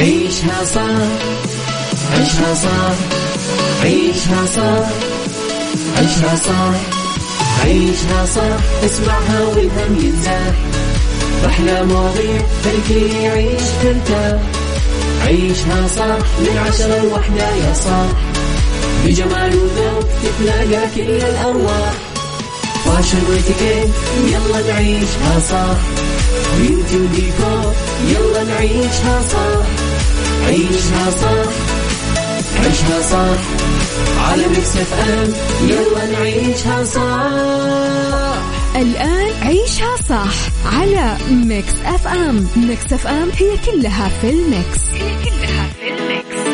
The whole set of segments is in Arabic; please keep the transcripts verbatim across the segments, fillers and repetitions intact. عيشها صح عيشها صح عيشها صح عيشها صح عيشها صح اسمعها والهم ينزاح أحلى مواضيع خليك يعيش ترتاح عيشها صح من عشرة لوحدة يا صاح بجمال وذوق تتلاقى كل الأرواح فاشل واتيكيت يلا نعيشها صح بيوتي وديكور يلا نعيشها صح عيشها صح عيشها صح على ميكس إف إم يلا نعيشها صح. الآن عيشها صح على ميكس إف إم. ميكس إف إم هي كلها في الميكس. هي كلها في الميكس.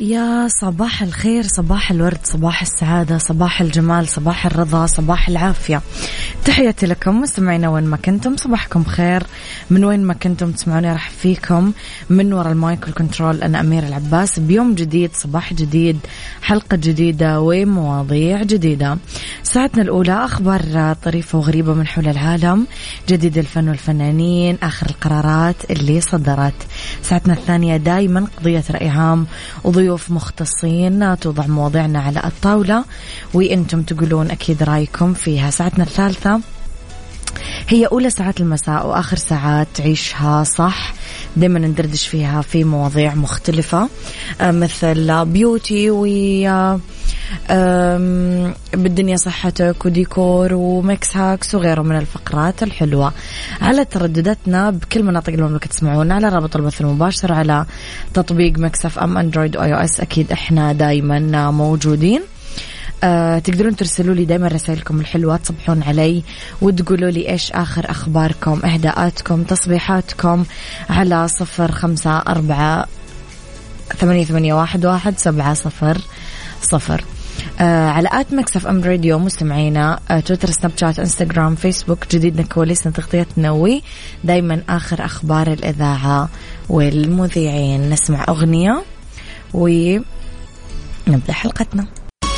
يا صباح الخير، صباح الورد، صباح السعادة، صباح الجمال، صباح الرضا، صباح العافية. تحياتي لكم مستمعينا وين ما كنتم، صباحكم خير من وين ما كنتم تسمعوني. راح فيكم من وراء المايك والكنترول أنا أميرة العباس، بيوم جديد، صباح جديد، حلقة جديدة ومواضيع جديدة. ساعتنا الأولى أخبار طريفة وغريبة من حول العالم، جديد الفن والفنانين، آخر القرارات اللي صدرت. ساعتنا الثانية دايما قضية رأي عام وضيوف مختصين توضع مواضيعنا على الطاولة وأنتم تقولون أكيد رأيكم فيها. ساعتنا الثالثة هي أولى ساعات المساء وآخر ساعات عيشها صح، دايما ندردش فيها في مواضيع مختلفة مثل بيوتي و بالدنيا صحتك وديكور وميكس هاكس وغيره من الفقرات الحلوة. على تردداتنا بكل مناطق المملكة تسمعون على رابط البث المباشر على تطبيق ميكس إف إم أندرويد وآي أو إس، أكيد إحنا دايما موجودين. أه تقدرون ترسلوا لي دايما رسائلكم الحلوة، تصبحون علي وتقولوا لي إيش آخر أخباركم، إهداءاتكم، تصبيحاتكم على صفر خمسة أربعة ثمانية ثمانية واحد واحد سبعة صفر صفر. آه على آت ميكس إف إم راديو مستمعينا، آه تويتر، سناب شات، انستغرام، فيسبوك، جديدنا، كواليسنا، تغطية نووي، دايما آخر أخبار الإذاعة والمذيعين. نسمع أغنية ونبدأ حلقتنا.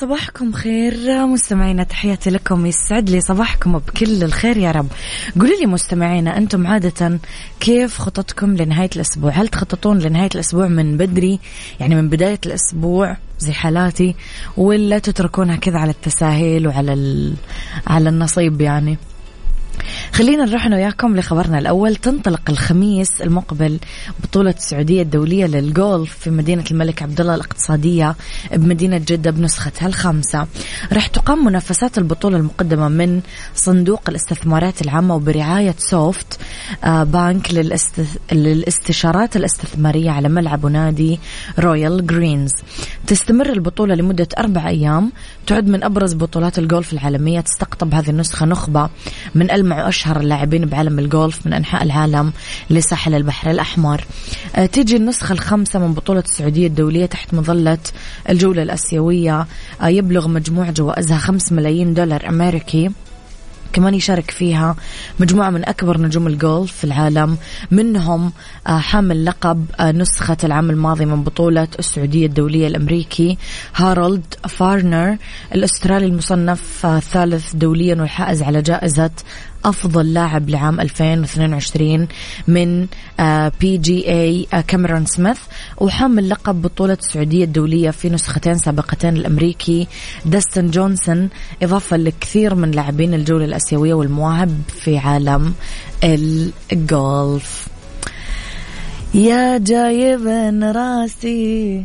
صباحكم خير مستمعينا، تحياتي لكم، يسعد لي صباحكم بكل الخير يا رب. قولوا لي مستمعينا، أنتم عادة كيف خططكم لنهاية الأسبوع؟ هل تخططون لنهاية الأسبوع من بدري، يعني من بداية الأسبوع زي حالاتي، ولا تتركونها كذا على التساهل وعلى ال... على النصيب يعني؟ خلينا نروح أنا وياكم لخبرنا الأول. تنطلق الخميس المقبل بطولة السعودية الدولية للجولف في مدينة الملك عبدالله الاقتصادية بمدينة جدة بنسختها الخامسة. رح تقام منافسات البطولة المقدمة من صندوق الاستثمارات العامة وبرعاية سوفت بانك للاستشارات الاستثمارية على ملعب نادي رويال غرينز. تستمر البطولة لمدة أربع أيام، تعد من أبرز بطولات الجولف العالمية. تستقطب هذه النسخة نخبة من مع أشهر اللاعبين بعالم الجولف من أنحاء العالم لساحل البحر الأحمر. تيجي النسخة الخامسة من بطولة السعودية الدولية تحت مظلة الجولة الآسيوية، يبلغ مجموع جوائزها خمس ملايين دولار أمريكي. كمان يشارك فيها مجموعة من أكبر نجوم الجولف في العالم، منهم حامل لقب نسخة العام الماضي من بطولة السعودية الدولية الأمريكي هارولد فارنر الأسترالي المصنف الثالث دوليا والحائز على جائزة أفضل لاعب لعام ألفين واثنين وعشرين من بي جي إيه كاميرون سميث، وحامل لقب بطولة السعودية الدولية في نسختين سابقتين الأمريكي داستن جونسون، إضافة لكثير من لاعبين الجولة الآسيوية والمواهب في عالم الجولف. يا جايب راسي.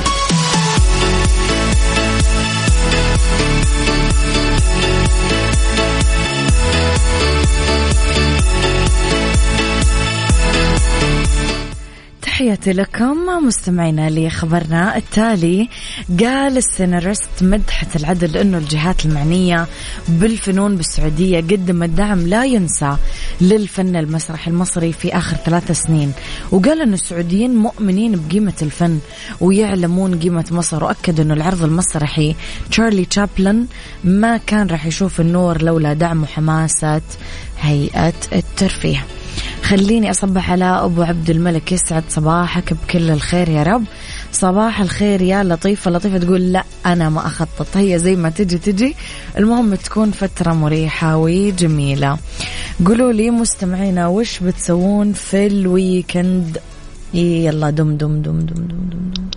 تحياتي لكم مستمعينا لخبرنا التالي. قال السيناريست مدحت العدل أنه الجهات المعنية بالفنون بالسعودية قدمت دعم لا ينسى للفن المسرحي المصري في آخر ثلاث سنين، وقال أن السعوديين مؤمنين بقيمة الفن ويعلمون قيمة مصر، وأكد أنه العرض المسرحي تشارلي تشابلن ما كان راح يشوف النور لولا دعم وحماسة هيئة الترفيه. خليني أصبح على أبو عبد الملك، يسعد صباحك بكل الخير يا رب. صباح الخير يا لطيفة. لطيفة تقول لا أنا ما أخطط، هي زي ما تجي تجي، المهم تكون فترة مريحة وجميلة. قولوا لي مستمعينا وش بتسوون في الويكند؟ يلا دم دم دم دم دم دم, دم.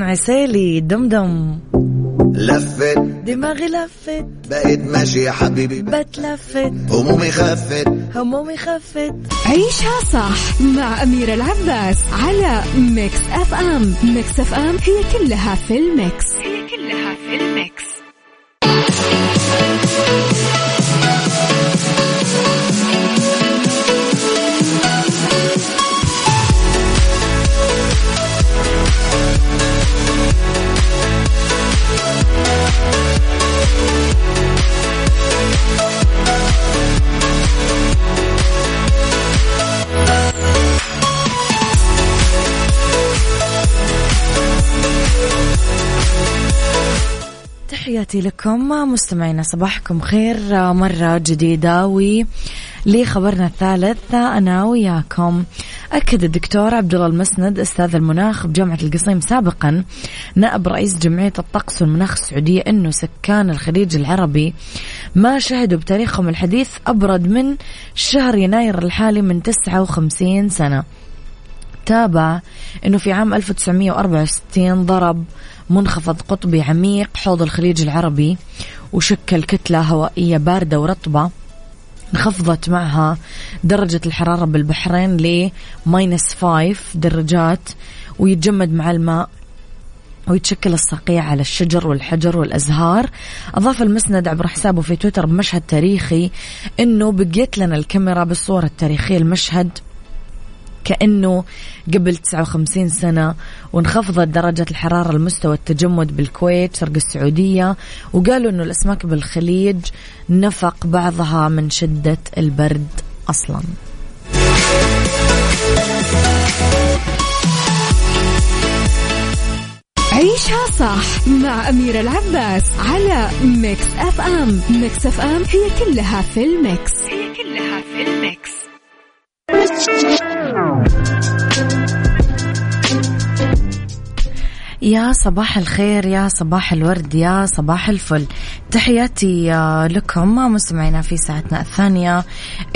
عسالي دمدم لفت دماغي، لفت بقيت ماشي يا حبيبي، بتلفت همومي، خفت همومي، خفت. عيشها صح مع أميرة العباس على ميكس أف أم. ميكس أف أم هي كلها في الميكس، هي كلها في الميكس. تحياتي لكم مستمعينا، صباحكم خير مرة جديدة. ولخبرنا الثالث أنا وياكم. أكد الدكتور عبدالله المسند أستاذ المناخ بجامعة القصيم سابقا نائب رئيس جمعية الطقس والمناخ السعودية أنه سكان الخليج العربي ما شهدوا بتاريخهم الحديث أبرد من شهر يناير الحالي من تسعة وخمسين سنة. تابع أنه في عام ألف وتسعمائة وأربعة وستين ضرب منخفض قطبي عميق حوض الخليج العربي وشكل كتلة هوائية باردة ورطبة، انخفضت معها درجة الحرارة بالبحرين ل ماينس خمسة درجات، ويتجمد مع الماء ويتشكل الصقيع على الشجر والحجر والأزهار. أضاف المسند عبر حسابه في تويتر بمشهد تاريخي أنه بقيت لنا الكاميرا بالصورة التاريخية، المشهد كأنه قبل تسعة وخمسين سنة، وانخفضت درجة الحرارة لمستوى التجمد بالكويت شرق السعودية، وقالوا أنه الأسماك بالخليج نفق بعضها من شدة البرد أصلاً. عيشها صح مع أميرة العباس على ميكس أف أم. ميكس أف أم هي كلها في الميكس، هي كلها في الميكس. يا صباح الخير، يا صباح الورد، يا صباح الفل. تحياتي لكم مستمعينا في ساعتنا الثانية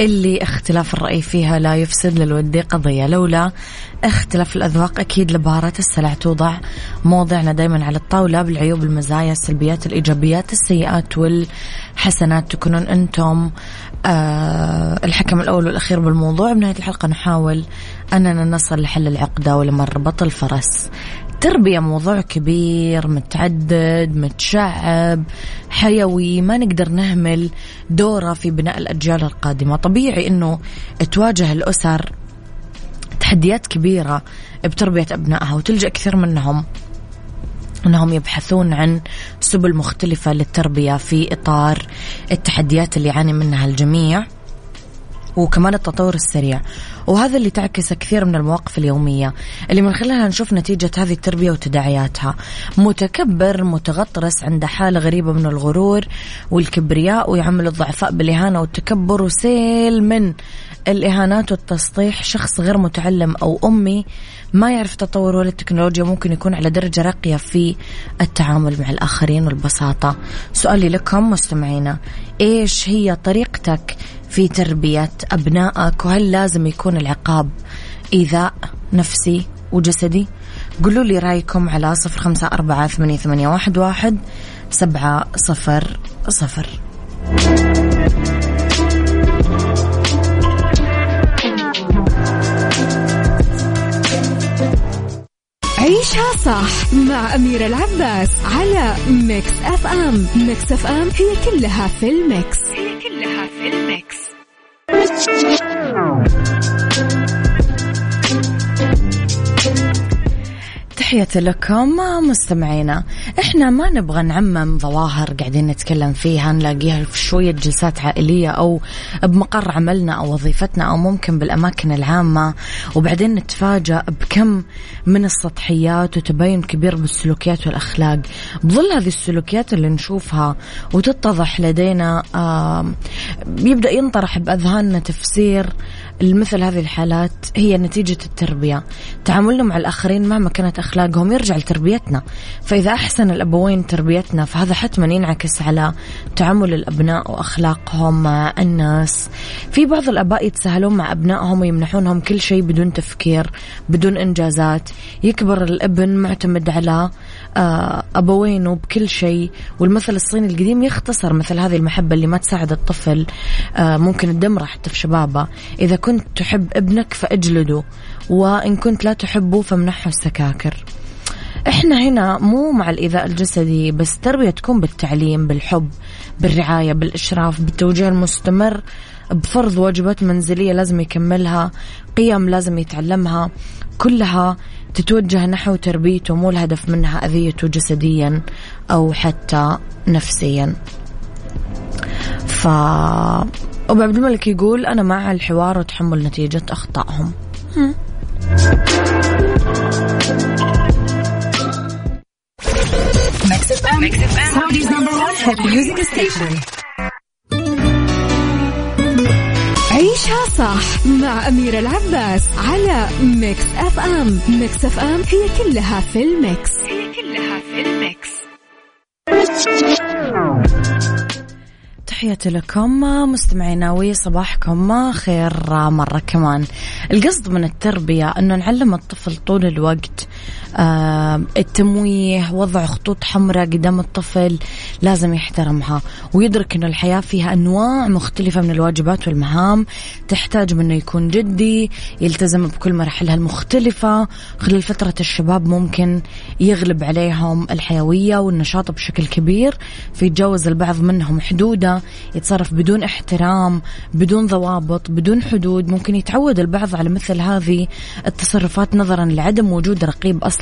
اللي اختلاف الرأي فيها لا يفسد للودي قضية، لولا اختلاف الأذواق أكيد لبهارات السلع توضع. موضعنا دايما على الطاولة بالعيوب، المزايا، السلبيات، الإيجابيات، السيئات والحسنات، تكونون أنتم أه الحكم الأول والأخير بالموضوع. بنهاية الحلقة نحاول أننا نصل لحل العقدة ولمربط الفرس. تربية موضوع كبير متعدد متشعب حيوي، ما نقدر نهمل دوره في بناء الأجيال القادمة. طبيعي أنه تواجه الأسر تحديات كبيرة بتربية أبنائها، وتلجأ كثير منهم أنهم يبحثون عن سبل مختلفة للتربية في إطار التحديات اللي يعاني منها الجميع وكمان التطور السريع، وهذا اللي تعكس كثير من المواقف اليومية اللي من خلالها نشوف نتيجة هذه التربية وتداعياتها. متكبر متغطرس عنده حالة غريبة من الغرور والكبرياء، ويعمل الضعفاء بالإهانة والتكبر، وسيل من الإهانات والتسطيح. شخص غير متعلم أو أمي ما يعرف تطور ولا التكنولوجيا ممكن يكون على درجة راقية في التعامل مع الآخرين والبساطة. سؤالي لكم مستمعينا، إيش هي طريقتك في تربية أبنائك؟ وهل لازم يكون العقاب إيذاء نفسي وجسدي؟ قولوا لي رأيكم على صفر خمسة أربعة ثمانية ثمانية واحد واحد سبعة صفر صفر. عيشها صح مع أميرة العباس على ميكس أف أم. ميكس أف أم هي كلها في الميكس. هي كلها في الميكس. تحياتي لكم مستمعينا. احنا ما نبغى نعمم ظواهر قاعدين نتكلم فيها نلاقيها في شوية جلسات عائلية أو بمقر عملنا أو وظيفتنا أو ممكن بالأماكن العامة، وبعدين نتفاجأ بكم من السطحيات وتباين كبير بالسلوكيات والأخلاق. بظل هذه السلوكيات اللي نشوفها وتتضح لدينا يبدأ ينطرح بأذهاننا تفسير مثل هذه الحالات هي نتيجة التربية. تعاملنا مع الآخرين مهما كانت أخلاقهم يرجع لتربيتنا، فإذا أحسن الأبوين تربيتنا فهذا حتما ينعكس على تعامل الأبناء وأخلاقهم مع الناس. في بعض الآباء يتساهلون مع أبنائهم ويمنحونهم كل شيء بدون تفكير بدون إنجازات، يكبر الابن معتمد على أبوينه بكل شيء، والمثل الصيني القديم يختصر مثل هذه المحبة اللي ما تساعد الطفل ممكن تدمره حتى في شبابه. إذا كنت تحب ابنك فأجلده، وإن كنت لا تحبه فمنحه السكاكر. إحنا هنا مو مع الإيذاء الجسدي بس، التربية تكون بالتعليم بالحب بالرعاية بالإشراف بالتوجيه المستمر، بفرض واجبات منزلية لازم يكملها، قيم لازم يتعلمها، كلها تتوجه نحو تربيته، مو الهدف منها أذيته جسديا أو حتى نفسيا. ف أبو عبد الملك يقول أنا مع الحوار وتحمل نتيجة أخطائهم. عيشها صح مع أميرة العباس على ميكس أف أم. ميكس أف أم هي كلها في الميكس. هي كلها في الميكس. تحياتي لكم مستمعينا وصباحكم خير مرة كمان. القصد من التربية أنه نعلم الطفل طول الوقت التمويه، وضع خطوط حمراء قدام الطفل لازم يحترمها ويدرك أن الحياة فيها أنواع مختلفة من الواجبات والمهام، تحتاج منه يكون جدي يلتزم بكل مراحلها المختلفة. خلال فترة الشباب ممكن يغلب عليهم الحيوية والنشاط بشكل كبير، فيتجاوز البعض منهم حدوده، يتصرف بدون احترام بدون ضوابط بدون حدود. ممكن يتعود البعض على مثل هذه التصرفات نظرا لعدم وجود رقيب أصلا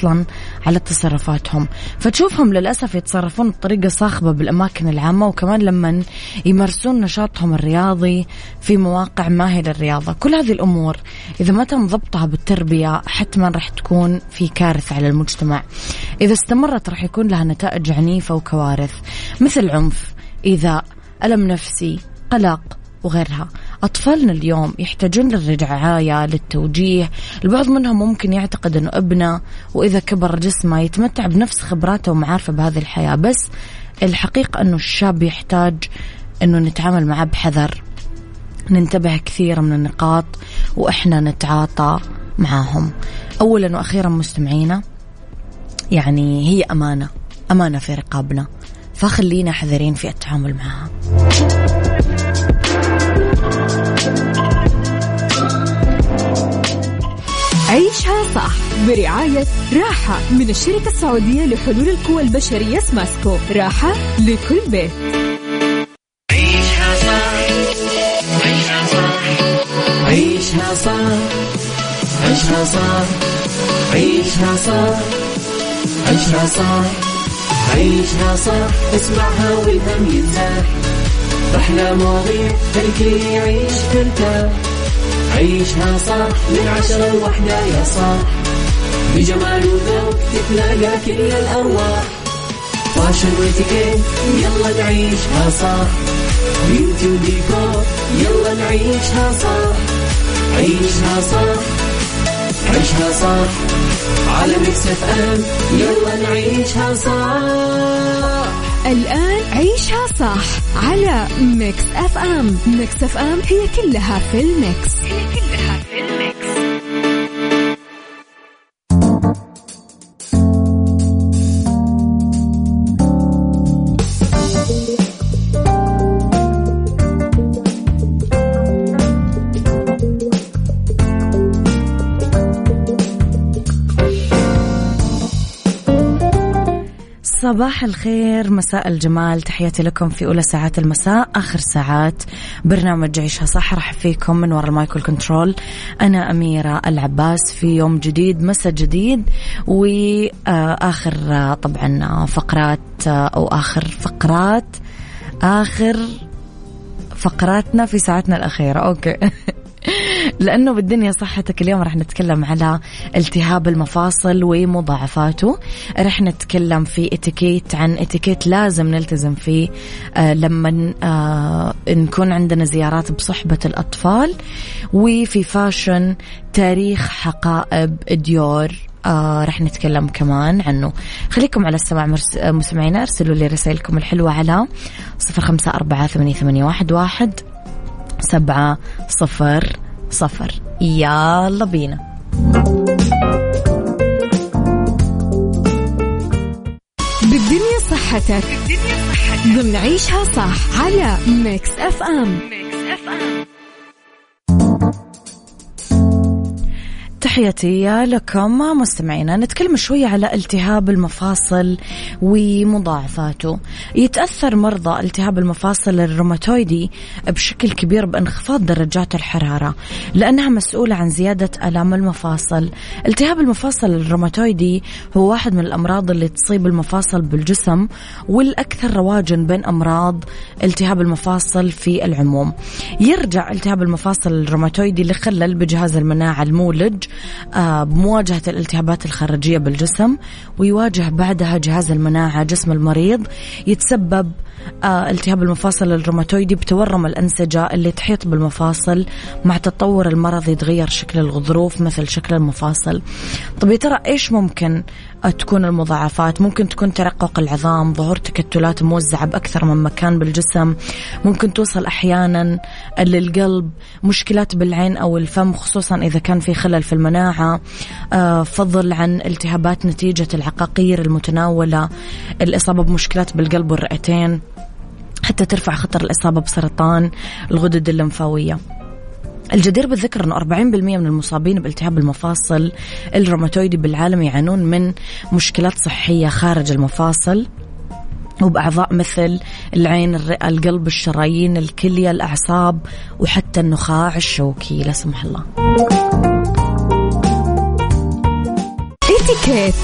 على تصرفاتهم، فتشوفهم للأسف يتصرفون بطريقة صاخبة بالأماكن العامة، وكمان لما يمارسون نشاطهم الرياضي في مواقع ماهية للرياضة. كل هذه الأمور إذا ما تم ضبطها بالتربية حتما رح تكون في كارثة على المجتمع، إذا استمرت رح يكون لها نتائج عنيفة وكوارث مثل عنف إيذاء ألم نفسي قلق وغيرها. أطفالنا اليوم يحتاجون للرعاية للتوجيه. البعض منهم ممكن يعتقد أنه ابنه وإذا كبر جسمه يتمتع بنفس خبراته ومعارفه بهذه الحياة، بس الحقيقة أنه الشاب يحتاج أنه نتعامل معه بحذر، ننتبه كثير من النقاط وإحنا نتعاطى معاهم. أولا وأخيرا مستمعينا، يعني هي أمانة، أمانة في رقابنا، فخلينا حذرين في التعامل معها. عيشها صح برعاية راحة من الشركة السعودية لحلول القوى البشرية سماسكو، راحة لكل بيت. عيشها صح، عيشها صح، عيشها صح، عيشها صح، عيشها صح، عيشها صح، عيشها صح، اسمعها والهم ينزاح، رحلة مواضيع الكل يعيش ترتاح، عيشها صح من عشرة لوحدة يا صاح، بجمال وذوق تتلاقى كل الأرواح، فاشن واتيكيت يلا نعيشها صح، بيوتي وديكور يلا نعيشها صح، عيشها صح عيشها صح على ميكس اف ام، يلا نعيشها صح. الآن عيشها صح على ميكس اف ام. ميكس اف ام هي كلها في الميكس. هي كلها في الميكس. صباح الخير، مساء الجمال، تحياتي لكم في أولى ساعات المساء آخر ساعات برنامج عيشها صح. رح فيكم من وراء المايك والكنترول أنا أميرة العباس في يوم جديد، مساء جديد، وآخر طبعا فقرات أو آخر فقرات آخر فقراتنا في ساعتنا الأخيرة. أوكي لأنه بالدنيا صحتك. اليوم رح نتكلم على التهاب المفاصل ومضاعفاته، رح نتكلم في اتيكيت، عن اتيكيت لازم نلتزم فيه آه لما آه نكون عندنا زيارات بصحبة الأطفال، وفي فاشن تاريخ حقائب ديور آه رح نتكلم كمان عنه. خليكم على السماع مرس... مسمعينا، ارسلوا لي رسائلكم الحلوة على صفر خمسة أربعة ثمانية ثمانية واحد واحد سبعة صفر صفر. يلا بينا. بالدنيا صحتك ضمن عيشها صح على ميكس اف ام. تحياتي لكم مستمعينا. نتكلم شوية على التهاب المفاصل ومضاعفاته. يتأثر مرضى التهاب المفاصل الروماتويدي بشكل كبير بانخفاض درجات الحرارة لأنها مسؤولة عن زيادة آلام المفاصل. التهاب المفاصل الروماتويدي هو واحد من الأمراض اللي تصيب المفاصل بالجسم والأكثر رواجا بين أمراض التهاب المفاصل في العموم. يرجع التهاب المفاصل الروماتويدي لخلل بجهاز المناعة المولد بمواجهة الالتهابات الخارجية بالجسم، ويواجه بعدها جهاز المناعة جسم المريض. يتسبب التهاب المفاصل الروماتويدي بتورم الأنسجة اللي تحيط بالمفاصل. مع تطور المرض يتغير شكل الغضروف مثل شكل المفاصل. طب يا ترى إيش ممكن تكون المضاعفات؟ ممكن تكون ترقق العظام، ظهور تكتلات موزعة بأكثر من مكان بالجسم، ممكن توصل أحيانا للقلب، مشكلات بالعين أو الفم خصوصا إذا كان في خلل في المناعة، فضل عن التهابات نتيجة العقاقير المتناولة، الإصابة بمشكلات بالقلب والرئتين، حتى ترفع خطر الإصابة بسرطان الغدد الليمفاوية. الجدير بالذكر أنه أربعين بالمئة من المصابين بالتهاب المفاصل الروماتويدي بالعالم يعانون من مشكلات صحية خارج المفاصل وبأعضاء مثل العين، الرئة، القلب، الشرايين، الكلية، الأعصاب، وحتى النخاع الشوكي لا سمح الله. اتيكيت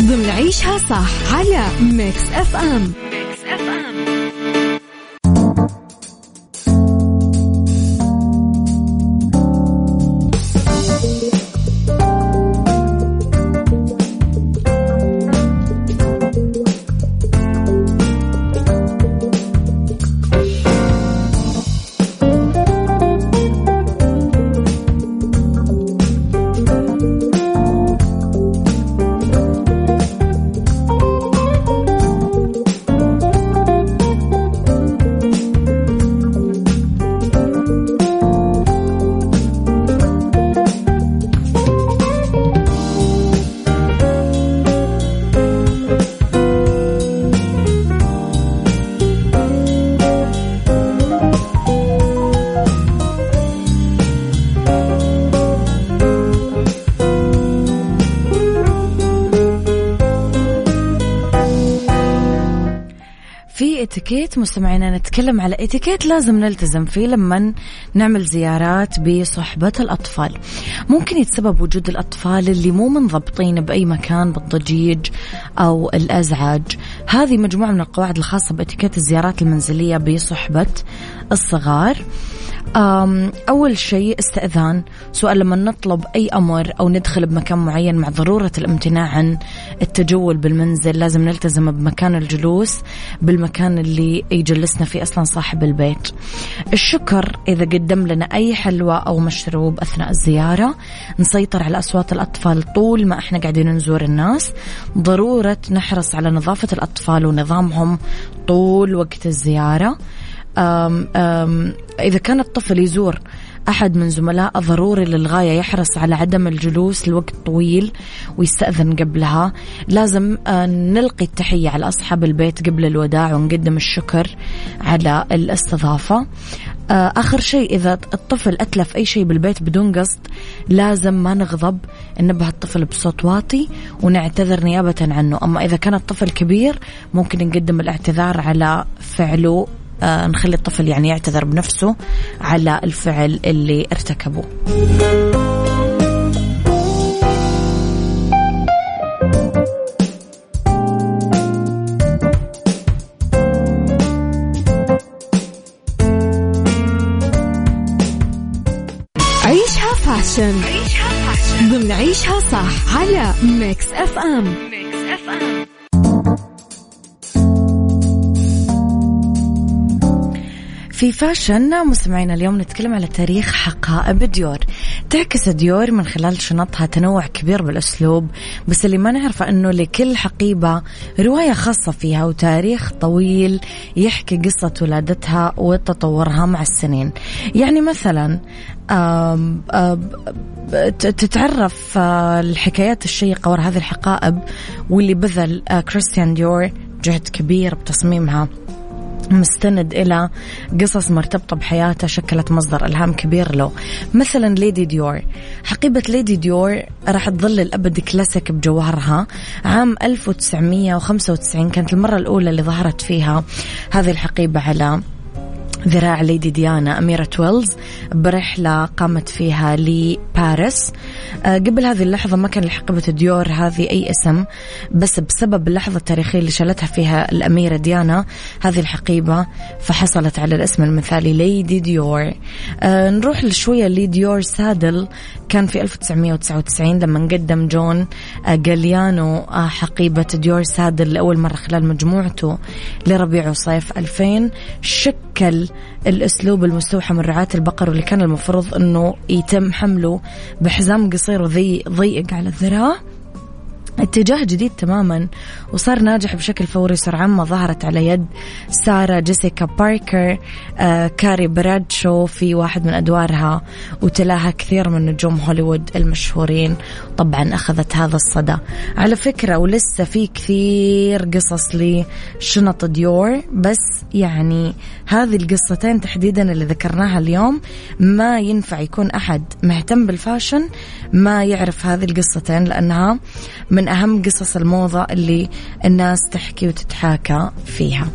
ضمن عيشها صح على ميكس اف ام. اتيكيت مستمعينا، نتكلم على اتيكيت لازم نلتزم فيه لما نعمل زيارات بصحبة الأطفال. ممكن يتسبب وجود الأطفال اللي مو منضبطين بأي مكان بالضجيج أو الأزعاج، هذه مجموعة من القواعد الخاصة باتيكيت الزيارات المنزلية بصحبة الصغار. أول شيء استئذان، سؤال لما نطلب أي أمر أو ندخل بمكان معين مع ضرورة الامتناع عن التجول بالمنزل لازم نلتزم بمكان الجلوس بالمكان اللي يجلسنا فيه أصلا صاحب البيت. الشكر إذا قدم لنا أي حلوى أو مشروب أثناء الزيارة. نسيطر على أصوات الأطفال طول ما إحنا قاعدين نزور الناس. ضرورة نحرص على نظافة الأطفال ونظامهم طول وقت الزيارة. أم أم إذا كان الطفل يزور أحد من زملائه ضروري للغاية يحرص على عدم الجلوس لوقت طويل ويستأذن قبلها. لازم نلقي التحية على أصحاب البيت قبل الوداع ونقدم الشكر على الاستضافة. آخر شيء إذا الطفل أتلف أي شيء بالبيت بدون قصد لازم ما نغضب، ننبه الطفل بصوت واطي ونعتذر نيابة عنه. أما إذا كان الطفل كبير ممكن نقدم الاعتذار على فعله، آه نخلي الطفل يعني يعتذر بنفسه على الفعل اللي ارتكبه. عيشها فاشن ضمن عيشها صح على ميكس اف ام. ميكس اف ام. في فاشن مستمعينا اليوم نتكلم على تاريخ حقائب ديور. تعكس ديور من خلال شنطها تنوع كبير بالأسلوب، بس اللي ما نعرفه أنه لكل حقيبة رواية خاصة فيها وتاريخ طويل يحكي قصة ولادتها وتطورها مع السنين. يعني مثلا آم آم تتعرف الحكايات الشيقة وراء هذه الحقائب، واللي بذل كريستيان ديور جهد كبير بتصميمها مستند إلى قصص مرتبطة بحياته شكلت مصدر إلهام كبير له. مثلا ليدي ديور، حقيبة ليدي ديور راح تظل الأبد كلاسيك بجوهرها. عام ألف وتسعمية وخمسة وتسعين كانت المرة الأولى اللي ظهرت فيها هذه الحقيبة على ذراع ليدي ديانا أميرة ويلز برحلة قامت فيها لباريس. قبل هذه اللحظة ما كان لحقيبة ديور هذه أي اسم، بس بسبب اللحظة التاريخية اللي شالتها فيها الأميرة ديانا هذه الحقيبة فحصلت على الاسم المثالي ليدي ديور. نروح لشوية لديور سادل. كان في ألف وتسعمية وتسعة وتسعين لما نقدم جون غاليانو حقيبة ديور سادل لأول مرة خلال مجموعته لربيع وصيف ألفين. شكل الأسلوب المستوحى من رعاة البقر واللي كان المفروض أنه يتم حمله بحزام قصير وضيق على الذراع اتجاه جديد تماما وصار ناجح بشكل فوري. صار عما ظهرت على يد سارة جيسيكا باركر آه كاري برادشو في واحد من أدوارها وتلاها كثير من نجوم هوليوود المشهورين. طبعا أخذت هذا الصدى على فكرة، ولسه في كثير قصص لشنط ديور، بس يعني هذه القصتين تحديدا اللي ذكرناها اليوم ما ينفع يكون أحد مهتم بالفاشن ما يعرف هذه القصتين، لأنها من أهم قصص الموضة اللي الناس تحكي وتتحاكى فيها.